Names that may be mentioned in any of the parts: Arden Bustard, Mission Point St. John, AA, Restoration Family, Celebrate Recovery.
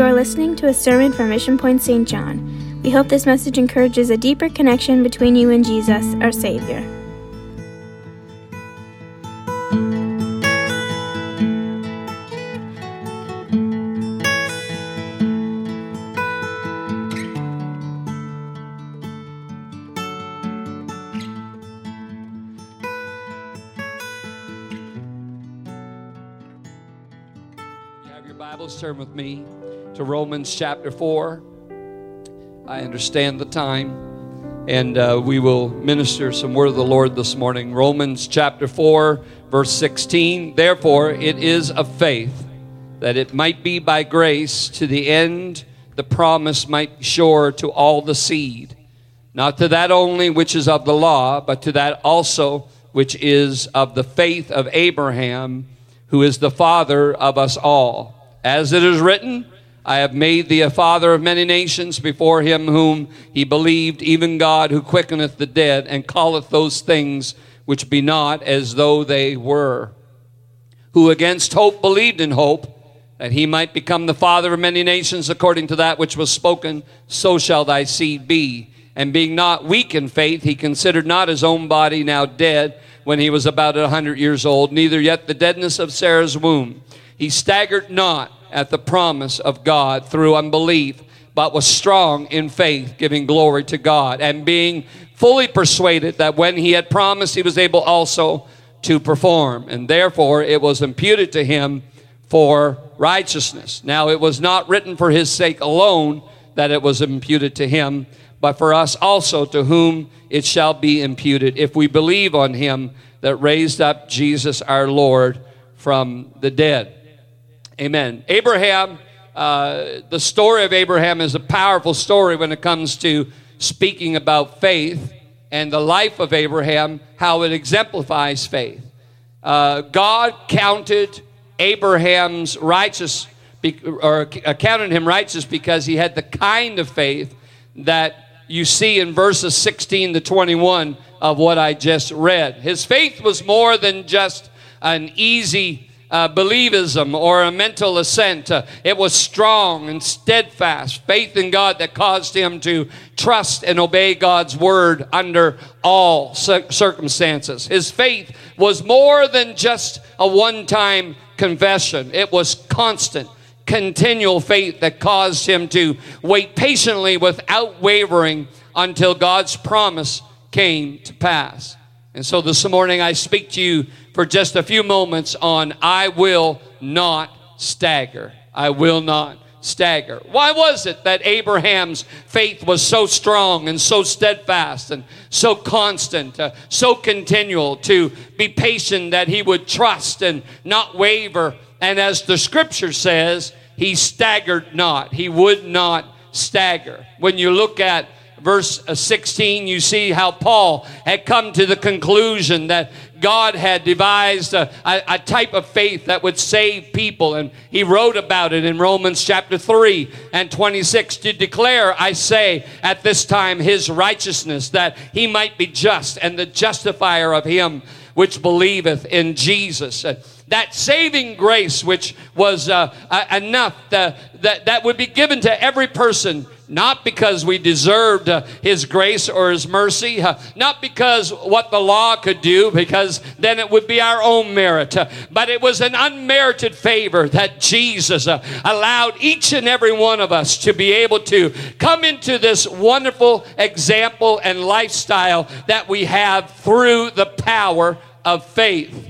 You are listening to a sermon from Mission Point St. John. We hope this message encourages a deeper connection between you and Jesus, our Savior. You have your Bibles, turn with me to Romans chapter 4. I understand the time, and we will minister some word of the Lord this morning. Romans chapter 4, verse 16. Therefore, it is of faith that it might be by grace to the end the promise might be sure to all the seed, not to that only which is of the law, but to that also which is of the faith of Abraham, who is the father of us all. As it is written, I have made thee a father of many nations before him whom he believed, even God who quickeneth the dead and calleth those things which be not as though they were, who against hope believed in hope, that he might become the father of many nations according to that which was spoken, so shall thy seed be. And being not weak in faith, he considered not his own body now dead when he was about 100 years old, neither yet the deadness of Sarah's womb. He staggered not at the promise of God through unbelief, but was strong in faith, giving glory to God, and being fully persuaded that when he had promised, he was able also to perform. And therefore it was imputed to him for righteousness. Now it was not written for his sake alone that it was imputed to him, but for us also, to whom it shall be imputed, if we believe on him that raised up Jesus our Lord from the dead. Amen. Abraham, the story of Abraham is a powerful story when it comes to speaking about faith and the life of Abraham, how it exemplifies faith. God counted Abraham's righteous, or counted him righteous because he had the kind of faith that you see in verses 16 to 21 of what I just read. His faith was more than just an easy believism or a mental assent. It was strong and steadfast faith in God that caused him to trust and obey God's word under all circumstances. His faith was more than just a one-time confession. It was constant, continual faith that caused him to wait patiently without wavering until God's promise came to pass. And so this morning I speak to you for just a few moments on I will not stagger. I will not stagger. Why was it that Abraham's faith was so strong and so steadfast and so constant, so continual, to be patient that he would trust and not waver? And as the scripture says, he staggered not. He would not stagger. When you look at verse 16, you see how Paul had come to the conclusion that God had devised a type of faith that would save people. And he wrote about it in Romans chapter 3 and 26 to declare, I say, at this time his righteousness, that he might be just and the justifier of him which believeth in Jesus. That saving grace which was enough that would be given to every person, not because we deserved his grace or his mercy, not because what the law could do, because then it would be our own merit, but it was an unmerited favor that Jesus allowed each and every one of us to be able to come into this wonderful example and lifestyle that we have through the power of faith.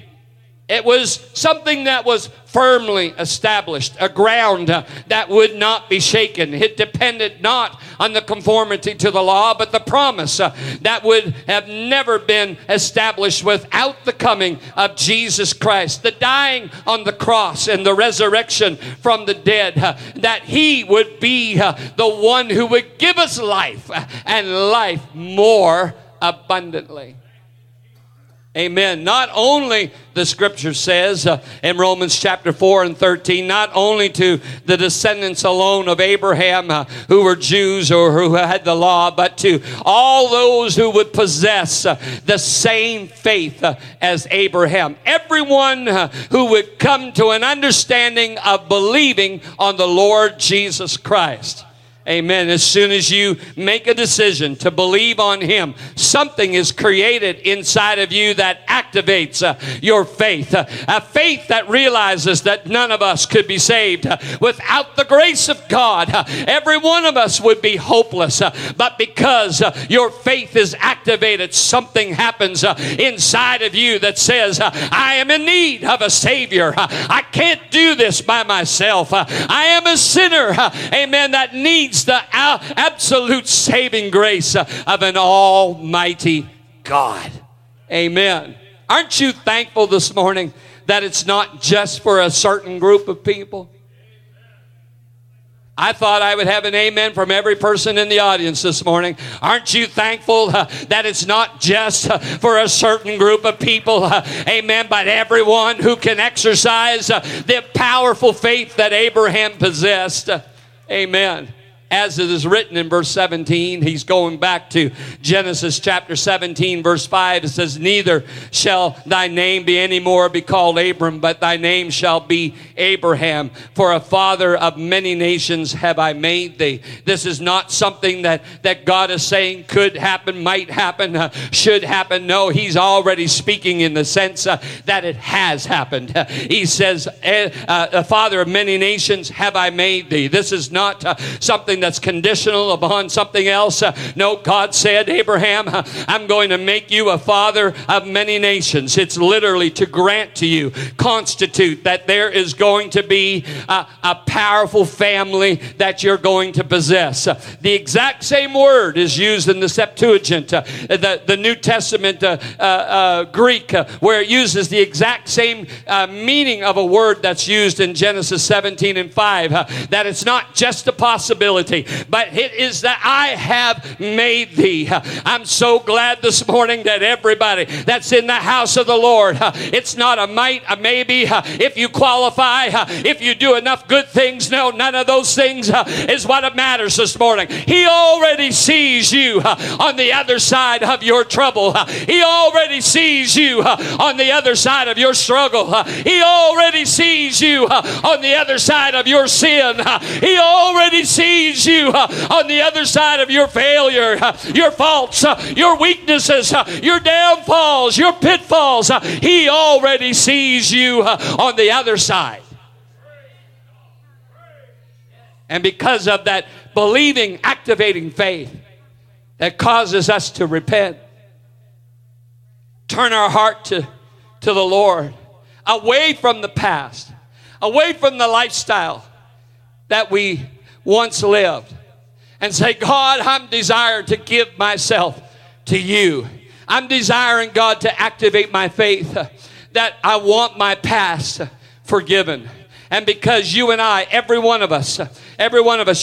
It was something that was firmly established, a ground that would not be shaken. It depended not on the conformity to the law, but the promise that would have never been established without the coming of Jesus Christ, the dying on the cross and the resurrection from the dead, that he would be the one who would give us life and life more abundantly. Amen. Not only, the scripture says in Romans chapter 4 and 13, not only to the descendants alone of Abraham who were Jews or who had the law, but to all those who would possess the same faith as Abraham. Everyone who would come to an understanding of believing on the Lord Jesus Christ. Amen. As soon as you make a decision to believe on Him, something is created inside of you that activates your faith. A faith that realizes that none of us could be saved without the grace of God. Every one of us would be hopeless. But because your faith is activated, something happens inside of you that says, I am in need of a Savior. I can't do this by myself. I am a sinner. Amen. That needs the absolute saving grace of an almighty God. Amen. Aren't you thankful this morning that it's not just for a certain group of people? I thought I would have an amen from every person in the audience this morning. Aren't you thankful that it's not just for a certain group of people, amen, but everyone who can exercise the powerful faith that Abraham possessed? Amen. As it is written in verse 17, he's going back to Genesis chapter 17, verse 5. It says, neither shall thy name be any more be called Abram, but thy name shall be Abraham. For a father of many nations have I made thee. This is not something that God is saying could happen, might happen, should happen. No, he's already speaking in the sense that it has happened. He says, a father of many nations have I made thee. This is not something that's conditional upon something else. No, God said, Abraham, I'm going to make you a father of many nations. It's literally to grant to you, constitute that there is going to be a powerful family that you're going to possess. The exact same word is used in the Septuagint, the New Testament Greek, where it uses the exact same meaning of a word that's used in Genesis 17 and 5, that it's not just a possibility, but it is that I have made thee. I'm so glad this morning that everybody that's in the house of the Lord, it's not a might, a maybe, if you qualify, if you do enough good things. No, none of those things is what matters this morning. He already sees you on the other side of your trouble. He already sees you on the other side of your struggle. He already sees you on the other side of your sin. He already sees you on the other side of your failure, your faults, your weaknesses, your downfalls, your pitfalls. He already sees you on the other side. And because of that believing, activating faith that causes us to repent, turn our heart to the Lord, away from the past, away from the lifestyle that we once lived, and say, God, I'm desiring to give myself to you. I'm desiring, God, to activate my faith that I want my past forgiven. And because you and I, every one of us,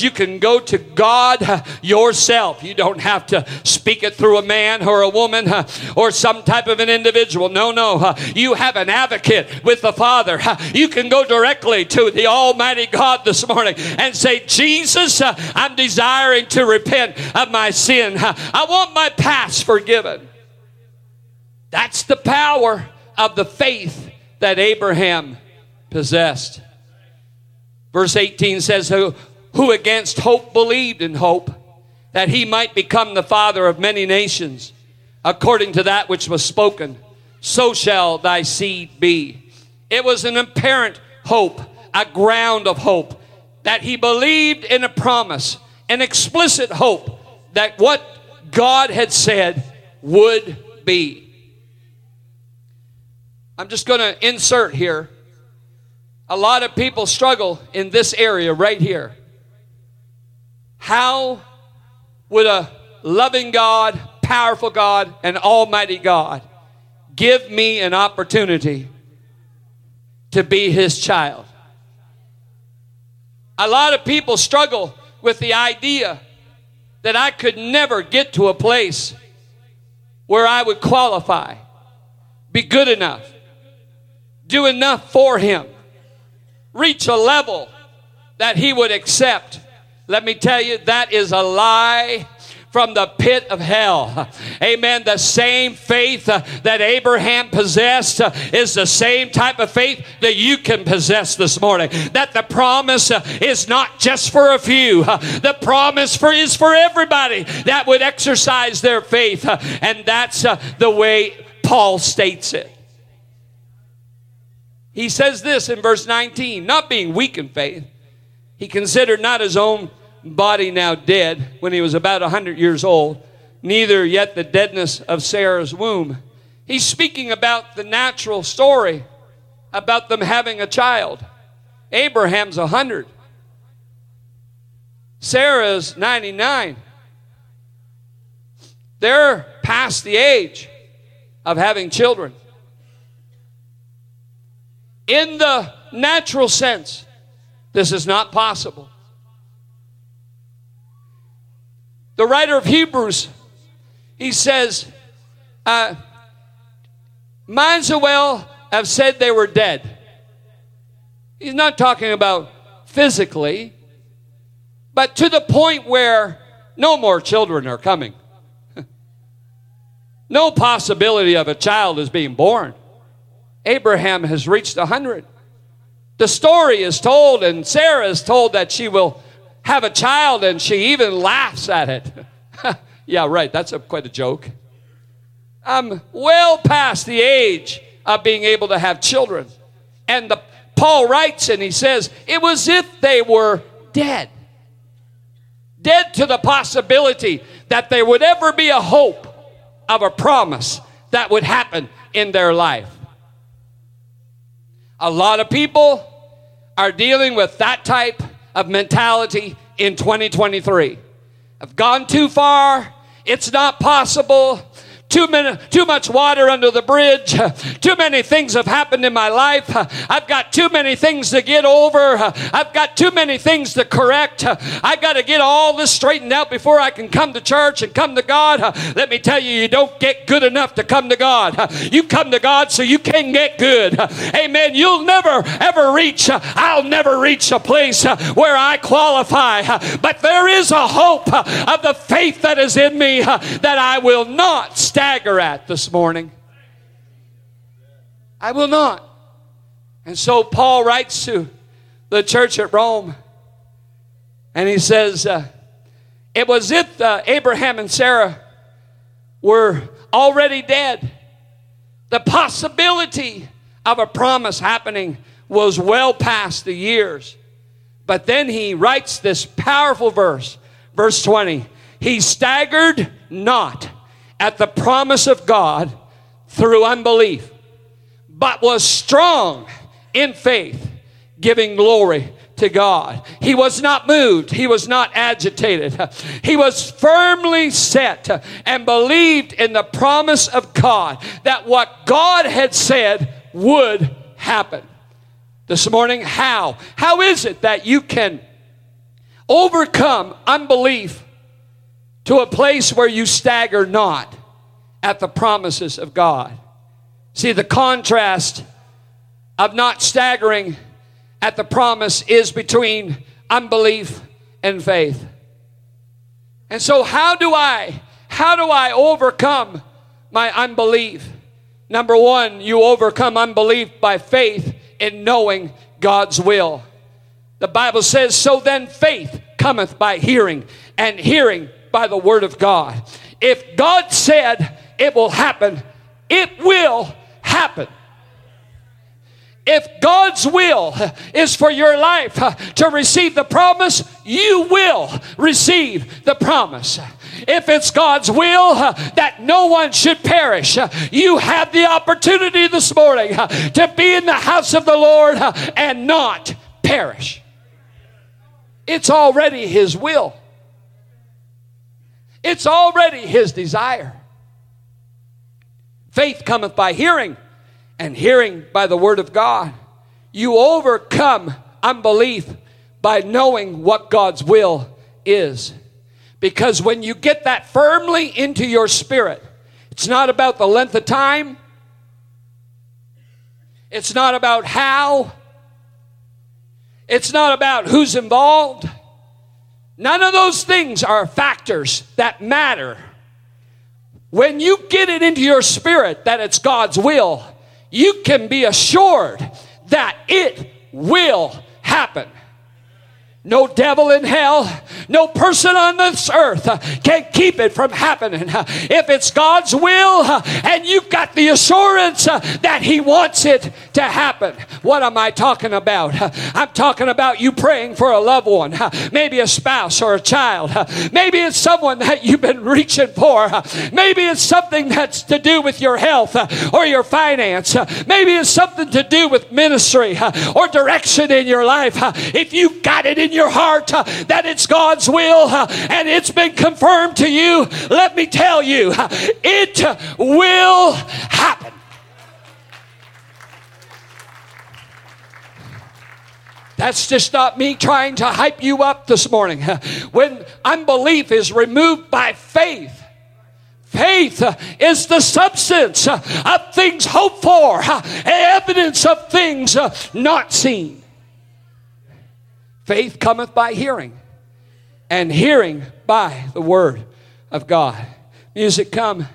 you can go to God yourself. You don't have to speak it through a man or a woman or some type of an individual. No. You have an advocate with the Father. You can go directly to the Almighty God this morning and say, Jesus, I'm desiring to repent of my sin. I want my past forgiven. That's the power of the faith that Abraham possessed. Verse 18 says, who against hope believed in hope, that he might become the father of many nations, according to that which was spoken, so shall thy seed be. It was an apparent hope, a ground of hope, that he believed in a promise, an explicit hope that what God had said would be. I'm just going to insert here. A lot of people struggle in this area right here. How would a loving God, powerful God, and almighty God give me an opportunity to be His child? A lot of people struggle with the idea that I could never get to a place where I would qualify, Be good enough. Do enough for him. Reach a level that he would accept. Let me tell you, that is a lie from the pit of hell. Amen. The same faith that Abraham possessed is the same type of faith that you can possess this morning. That the promise is not just for a few. The promise is for everybody that would exercise their faith. And that's the way Paul states it. He says this in verse 19, not being weak in faith, he considered not his own body now dead when he was about 100 years old, neither yet the deadness of Sarah's womb. He's speaking about the natural story about them having a child. Abraham's 100. Sarah's 99. They're past the age of having children. In the natural sense, this is not possible. The writer of Hebrews, he says, might as well have said they were dead. He's not talking about physically, but to the point where no more children are coming. No possibility of a child is being born. Abraham has reached 100. The story is told, and Sarah is told that she will have a child, and she even laughs at it. Yeah, right, that's quite a joke. I'm well past the age of being able to have children. And Paul writes, and he says, it was as if they were dead. Dead to the possibility that there would ever be a hope of a promise that would happen in their life. A lot of people are dealing with that type of mentality in 2023. I've gone too far. It's not possible. Too much water under the bridge. Too many things have happened in my life. I've got too many things to get over. I've got too many things to correct. I've got to get all this straightened out before I can come to church and come to God. Let me tell you, you don't get good enough to come to God. You come to God so you can get good. Amen. You'll never, ever reach. I'll never reach a place where I qualify. But there is a hope of the faith that is in me that I will not stagger at this morning. I will not. And so Paul writes to the church at Rome, and he says, it was if Abraham and Sarah were already dead. The possibility of a promise happening was well past the years. But then he writes this powerful verse, verse 20. He staggered not at the promise of God through unbelief, but was strong in faith, giving glory to God. He was not moved. He was not agitated. He was firmly set and believed in the promise of God, that what God had said would happen. This morning, how? How is it that you can overcome unbelief to a place where you stagger not at the promises of God? See, the contrast of not staggering at the promise is between unbelief and faith. And so how do I overcome my unbelief? Number one, you overcome unbelief by faith in knowing God's will. The Bible says, so then faith cometh by hearing, and hearing by the word of God. If God said it will happen, it will happen. If God's will is for your life to receive the promise, you will receive the promise. If it's God's will that no one should perish, you have the opportunity this morning to be in the house of the Lord and not perish. It's already his will. It's already his desire. Faith cometh by hearing, and hearing by the word of God. You overcome unbelief by knowing what God's will is. Because when you get that firmly into your spirit, it's not about the length of time. It's not about how. It's not about who's involved. None of those things are factors that matter. When you get it into your spirit that it's God's will, you can be assured that it will happen. No devil in hell, no person on this earth can keep it from happening. If it's God's will and you've got the assurance that He wants it to happen. What am I talking about? I'm talking about you praying for a loved one, maybe a spouse or a child. Maybe it's someone that you've been reaching for. Maybe it's something that's to do with your health or your finance. Maybe it's something to do with ministry or direction in your life. If you've got it in your heart that it's God's will and it's been confirmed to you, let me tell you, it will happen. That's just not me trying to hype you up this morning. When unbelief is removed by faith, faith is the substance of things hoped for, evidence of things not seen. Faith cometh by hearing, and hearing by the word of God. Music come.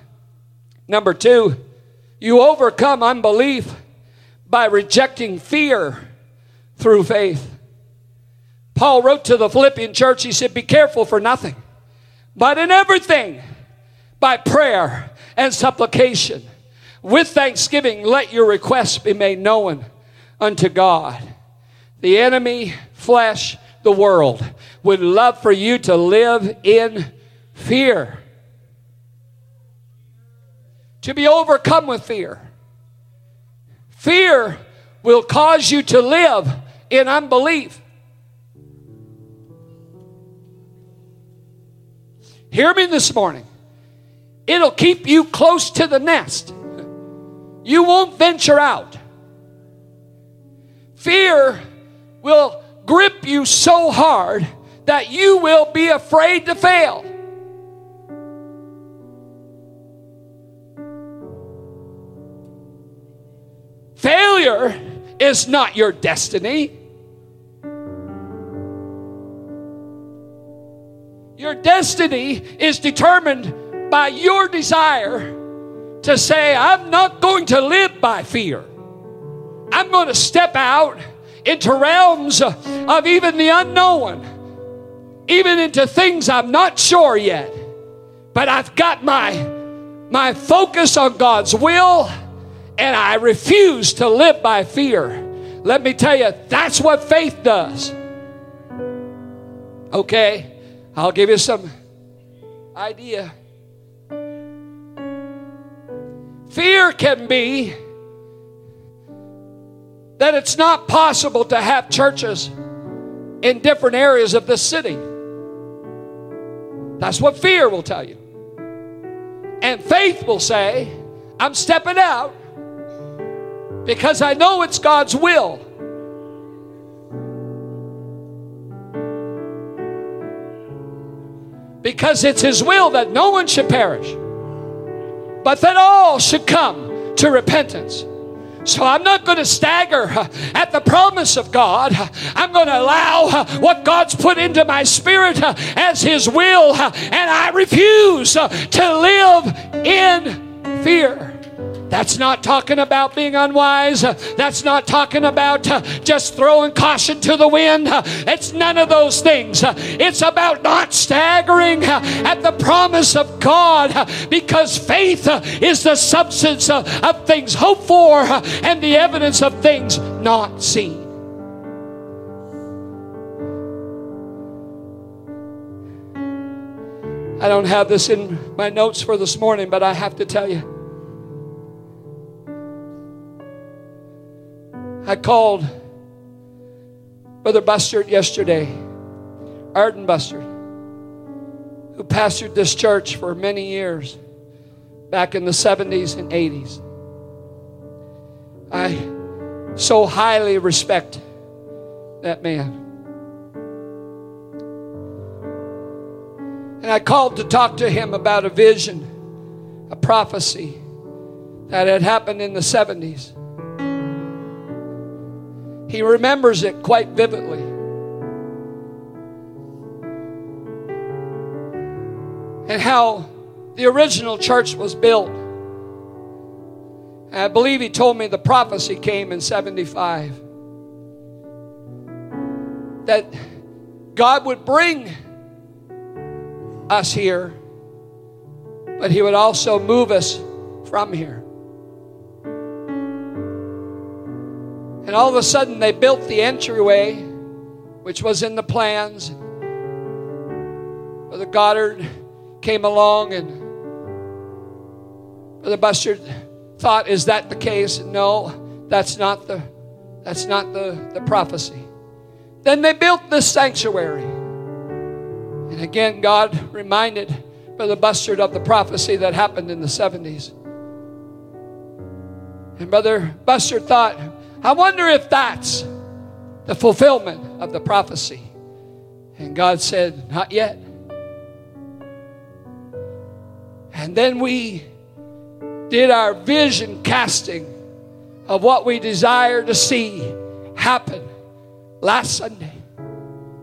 Number two, you overcome unbelief by rejecting fear through faith. Paul wrote to the Philippian church, he said, be careful for nothing, but in everything, by prayer and supplication, with thanksgiving, let your requests be made known unto God. The enemy, flesh, the world would love for you to live in fear, to be overcome with fear. Fear will cause you to live in unbelief. Hear me this morning. It'll keep you close to the nest. You won't venture out. Fear will grip you so hard that you will be afraid to fail. Failure is not your destiny. Your destiny is determined by your desire to say, I'm not going to live by fear. I'm going to step out into realms of even the unknown, even into things I'm not sure yet. But I've got my focus on God's will, and I refuse to live by fear. Let me tell you, that's what faith does. Okay, I'll give you some idea. Fear can be that it's not possible to have churches in different areas of the city. That's what fear will tell you. And faith will say, I'm stepping out because I know it's God's will. Because it's His will that no one should perish, but that all should come to repentance. So I'm not going to stagger at the promise of God. I'm going to allow what God's put into my spirit as His will, and I refuse to live in fear. That's not talking about being unwise. That's not talking about just throwing caution to the wind. It's none of those things. It's about not staggering at the promise of God, because faith is the substance of things hoped for and the evidence of things not seen. I don't have this in my notes for this morning, but I have to tell you, I called Brother Bustard yesterday, Arden Bustard, who pastored this church for many years back in the 70s and 80s. I so highly respect that man. And I called to talk to him about a vision, a prophecy that had happened in the 70s. He remembers it quite vividly. And how the original church was built. And I believe he told me the prophecy came in 75. That God would bring us here, but he would also move us from here. And all of a sudden they built the entryway, which was in the plans. Brother Goddard came along and Brother Bustard thought, is that the case? No, that's not the prophecy. Then they built this sanctuary. And again, God reminded Brother Bustard of the prophecy that happened in the 70s. And Brother Bustard thought, I wonder if that's the fulfillment of the prophecy. And God said, not yet. And then we did our vision casting of what we desire to see happen last Sunday.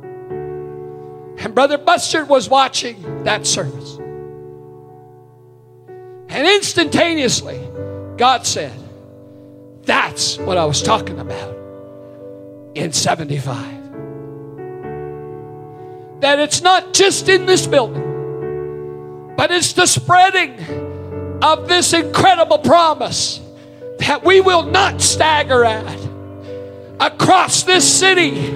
And Brother Bustard was watching that service. And instantaneously, God said, that's what I was talking about in 75. That it's not just in this building, but it's the spreading of this incredible promise that we will not stagger at across this city.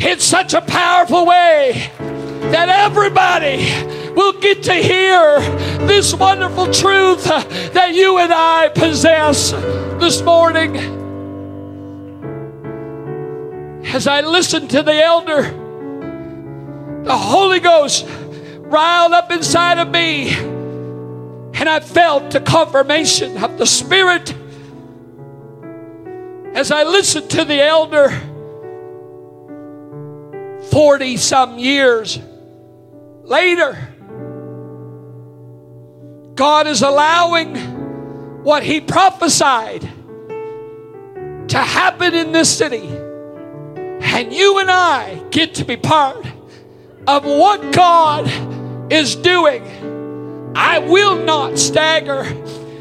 In such a powerful way that everybody will get to hear this wonderful truth that you and I possess this morning. As I listened to the elder, the Holy Ghost riled up inside of me, and I felt the confirmation of the Spirit. As I listened to the elder, 40 some years later, God is allowing what he prophesied to happen in this city. And you and I get to be part of what God is doing. I will not stagger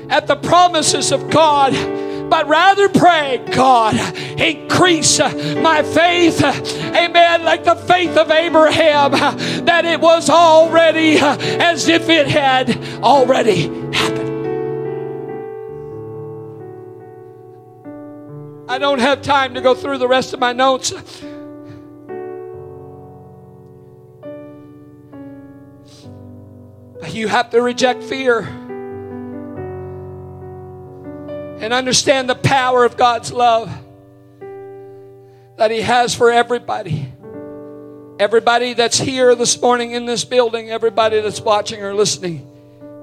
at the promises of God, but rather pray, God, increase my faith, amen, like the faith of Abraham, that it was already as if it had already happened. I don't have time to go through the rest of my notes. But you have to reject fear. And understand the power of God's love that he has for everybody. Everybody that's here this morning in this building, everybody that's watching or listening,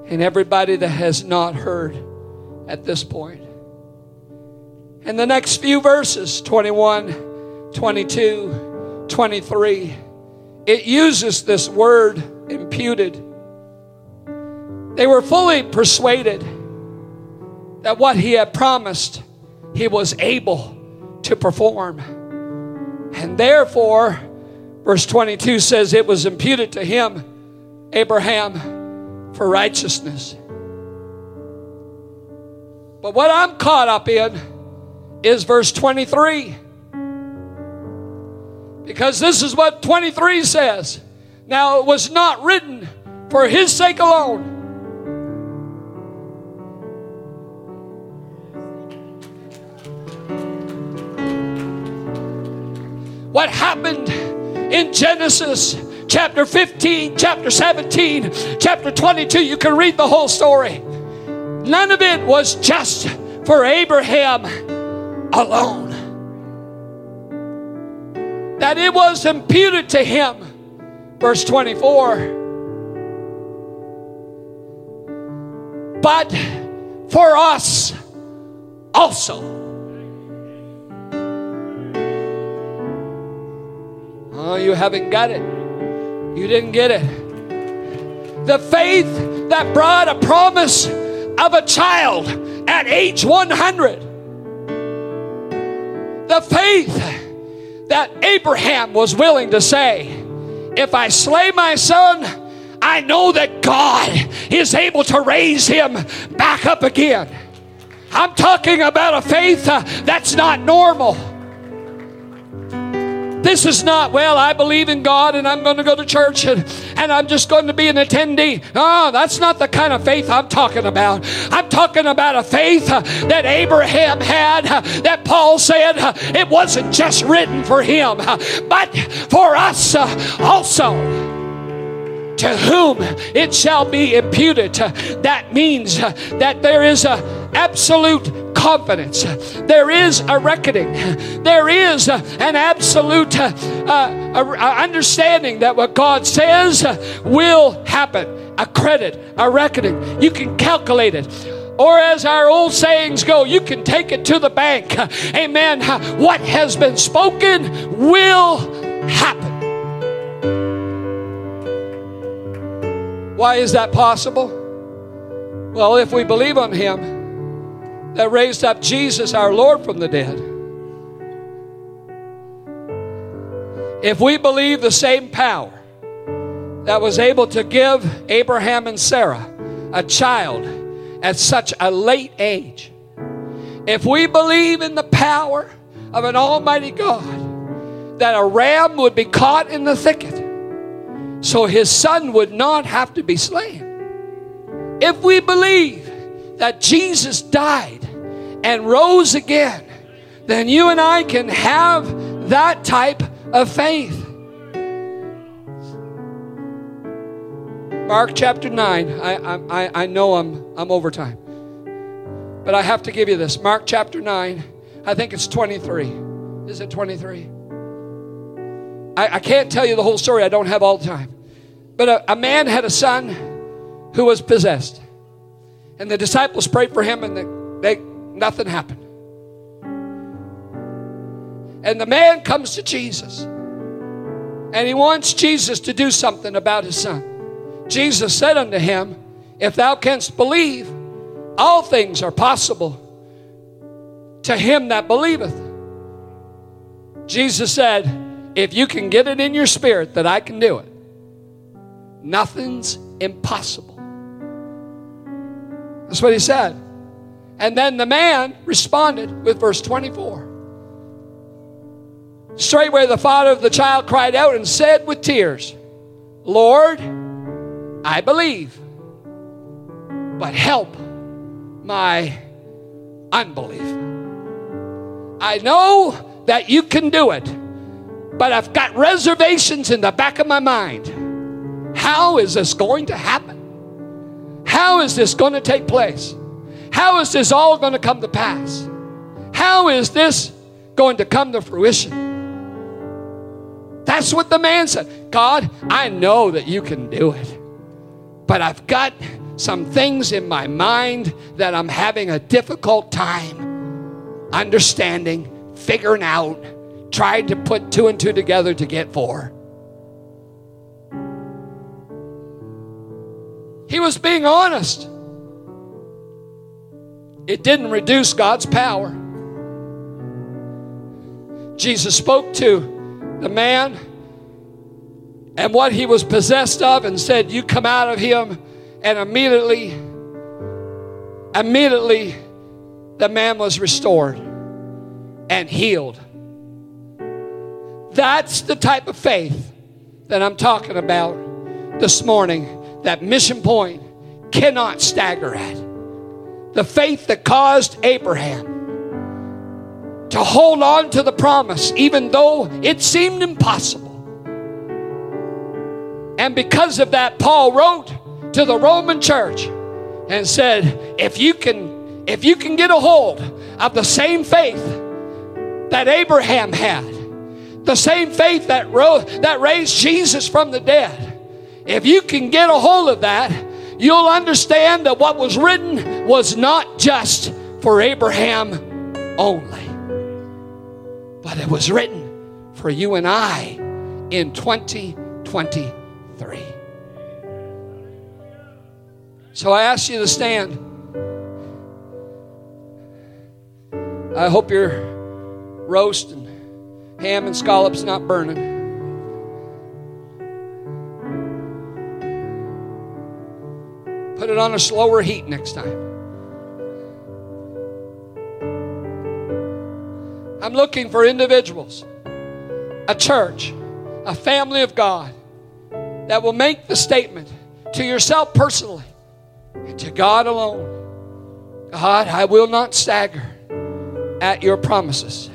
and everybody that has not heard at this point. In the next few verses, 21, 22, 23, it uses this word imputed. They were fully persuaded that what he had promised, he was able to perform. And therefore, verse 22 says, it was imputed to him, Abraham, for righteousness. But what I'm caught up in is verse 23. Because this is what 23 says. Now, it was not written for his sake alone. What happened in Genesis chapter 15, chapter 17, chapter 22, you can read the whole story. None of it was just for Abraham alone. That it was imputed to him, verse 24. But for us also. Oh, you haven't got it. You didn't get it. The faith that brought a promise of a child at age 100. The faith that Abraham was willing to say, if I slay my son, I know that God is able to raise him back up again. I'm talking about a faith that's not normal. This is not, well, I believe in God and I'm going to go to church and I'm just going to be an attendee. No, that's not the kind of faith I'm talking about. I'm talking about a faith that Abraham had, that Paul said it wasn't just written for him, but for us also. To whom it shall be imputed. That means that there is an absolute confidence. There is a reckoning. There is an absolute understanding that what God says will happen. A credit, a reckoning. You can calculate it. Or as our old sayings go, you can take it to the bank. Amen. What has been spoken will happen. Why is that possible? Well, if we believe on him that raised up Jesus our Lord from the dead, if we believe the same power that was able to give Abraham and Sarah a child at such a late age, if we believe in the power of an almighty God that a ram would be caught in the thicket so his son would not have to be slain. If we believe that Jesus died and rose again, then you and I can have that type of faith. Mark chapter 9. I know I'm over time, but I have to give you this. Mark chapter 9. I think it's 23. Is it 23? I can't tell you the whole story. I don't have all the time. But a man had a son who was possessed. And the disciples prayed for him, and nothing happened. And the man comes to Jesus. And he wants Jesus to do something about his son. Jesus said unto him, if thou canst believe, all things are possible to him that believeth. Jesus said, if you can get it in your spirit that I can do it, nothing's impossible. That's what he said. And then the man responded with verse 24. Straightway the father of the child cried out and said with tears, Lord, I believe, but help my unbelief. I know that you can do it, but I've got reservations in the back of my mind. How is this going to happen? How is this going to take place? How is this all going to come to pass? How is this going to come to fruition? That's what the man said. God, I know that you can do it, but I've got some things in my mind that I'm having a difficult time understanding, figuring out, tried to put two and two together to get four. He was being honest. It didn't reduce God's power. Jesus spoke to the man and what he was possessed of and said, you come out of him. And immediately the man was restored and healed. That's the type of faith that I'm talking about this morning that Mission Point cannot stagger at. The faith that caused Abraham to hold on to the promise even though it seemed impossible. And because of that, Paul wrote to the Roman church and said, if you can get a hold of the same faith that Abraham had, the same faith that raised Jesus from the dead. If you can get a hold of that, you'll understand that what was written was not just for Abraham only, but it was written for you and I in 2023. So I ask you to stand. I hope you're roast and ham and scallops not burning. Put it on a slower heat next time. I'm looking for individuals, a church, a family of God that will make the statement to yourself personally and to God alone, God, I will not stagger at your promises,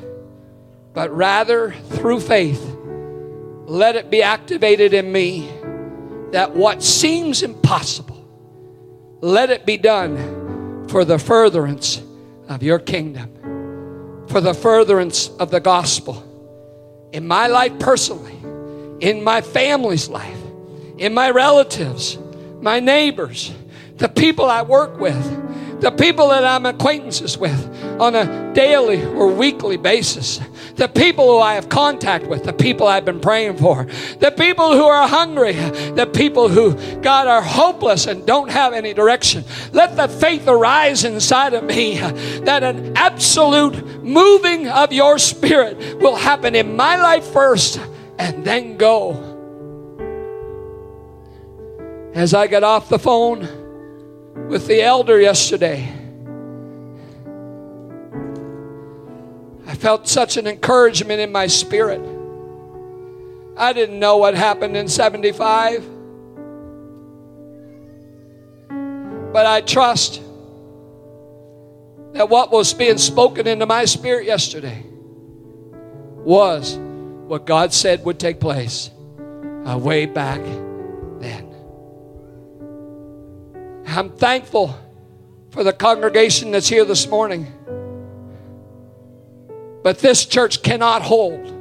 but rather through faith, let it be activated in me that what seems impossible, let it be done for the furtherance of your kingdom, for the furtherance of the gospel. In my life personally, in my family's life, in my relatives, my neighbors, the people I work with, the people that I'm acquaintances with on a daily or weekly basis, the people who I have contact with, the people I've been praying for, the people who are hungry, the people who, God, are hopeless and don't have any direction. Let the faith arise inside of me that an absolute moving of your Spirit will happen in my life first and then go. As I got off the phone with the elder yesterday, I felt such an encouragement in my spirit. I didn't know what happened in 75. But I trust that what was being spoken into my spirit yesterday was what God said would take place way back then. I'm thankful for the congregation that's here this morning. But this church cannot hold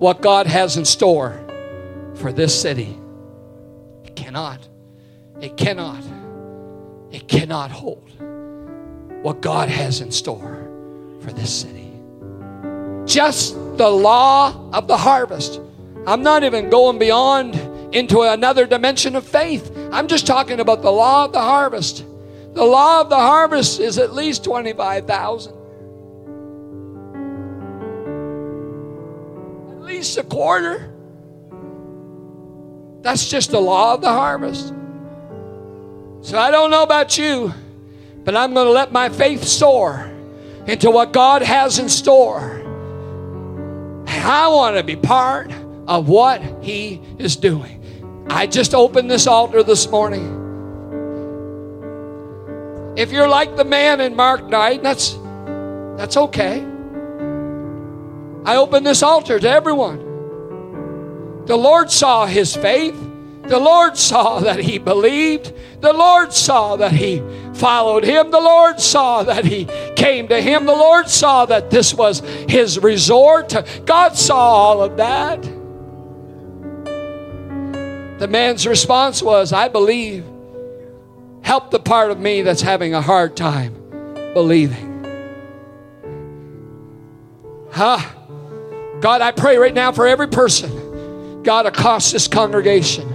what God has in store for this city. It cannot. It cannot. It cannot hold what God has in store for this city. Just the law of the harvest. I'm not even going beyond into another dimension of faith. I'm just talking about the law of the harvest. The law of the harvest is at least 25,000. A quarter. That's just the law of the harvest. So I don't know about you, but I'm going to let my faith soar into what God has in store. And I want to be part of what He is doing. I just opened this altar this morning. If you're like the man in Mark 9, that's okay. I open this altar to everyone. The Lord saw his faith. The Lord saw that he believed. The Lord saw that he followed him. The Lord saw that he came to him. The Lord saw that this was his resort. God saw all of that. The man's response was, I believe. Help the part of me that's having a hard time believing. God, I pray right now for every person. God, across this congregation.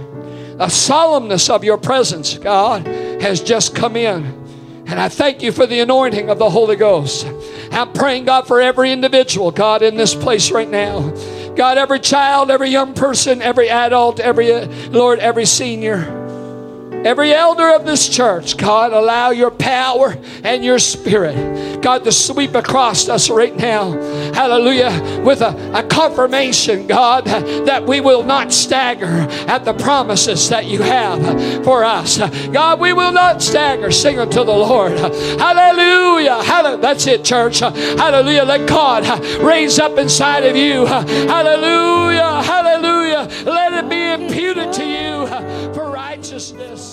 A solemnness of your presence, God, has just come in. And I thank you for the anointing of the Holy Ghost. I'm praying, God, for every individual, God, in this place right now. God, every child, every young person, every adult, every senior. Every elder of this church, God, allow your power and your Spirit, God, to sweep across us right now. Hallelujah. With a confirmation, God, that we will not stagger at the promises that you have for us. God, we will not stagger. Sing unto the Lord. Hallelujah. That's it, church. Hallelujah. Let God raise up inside of you. Hallelujah. Hallelujah. Let it be imputed to you for righteousness.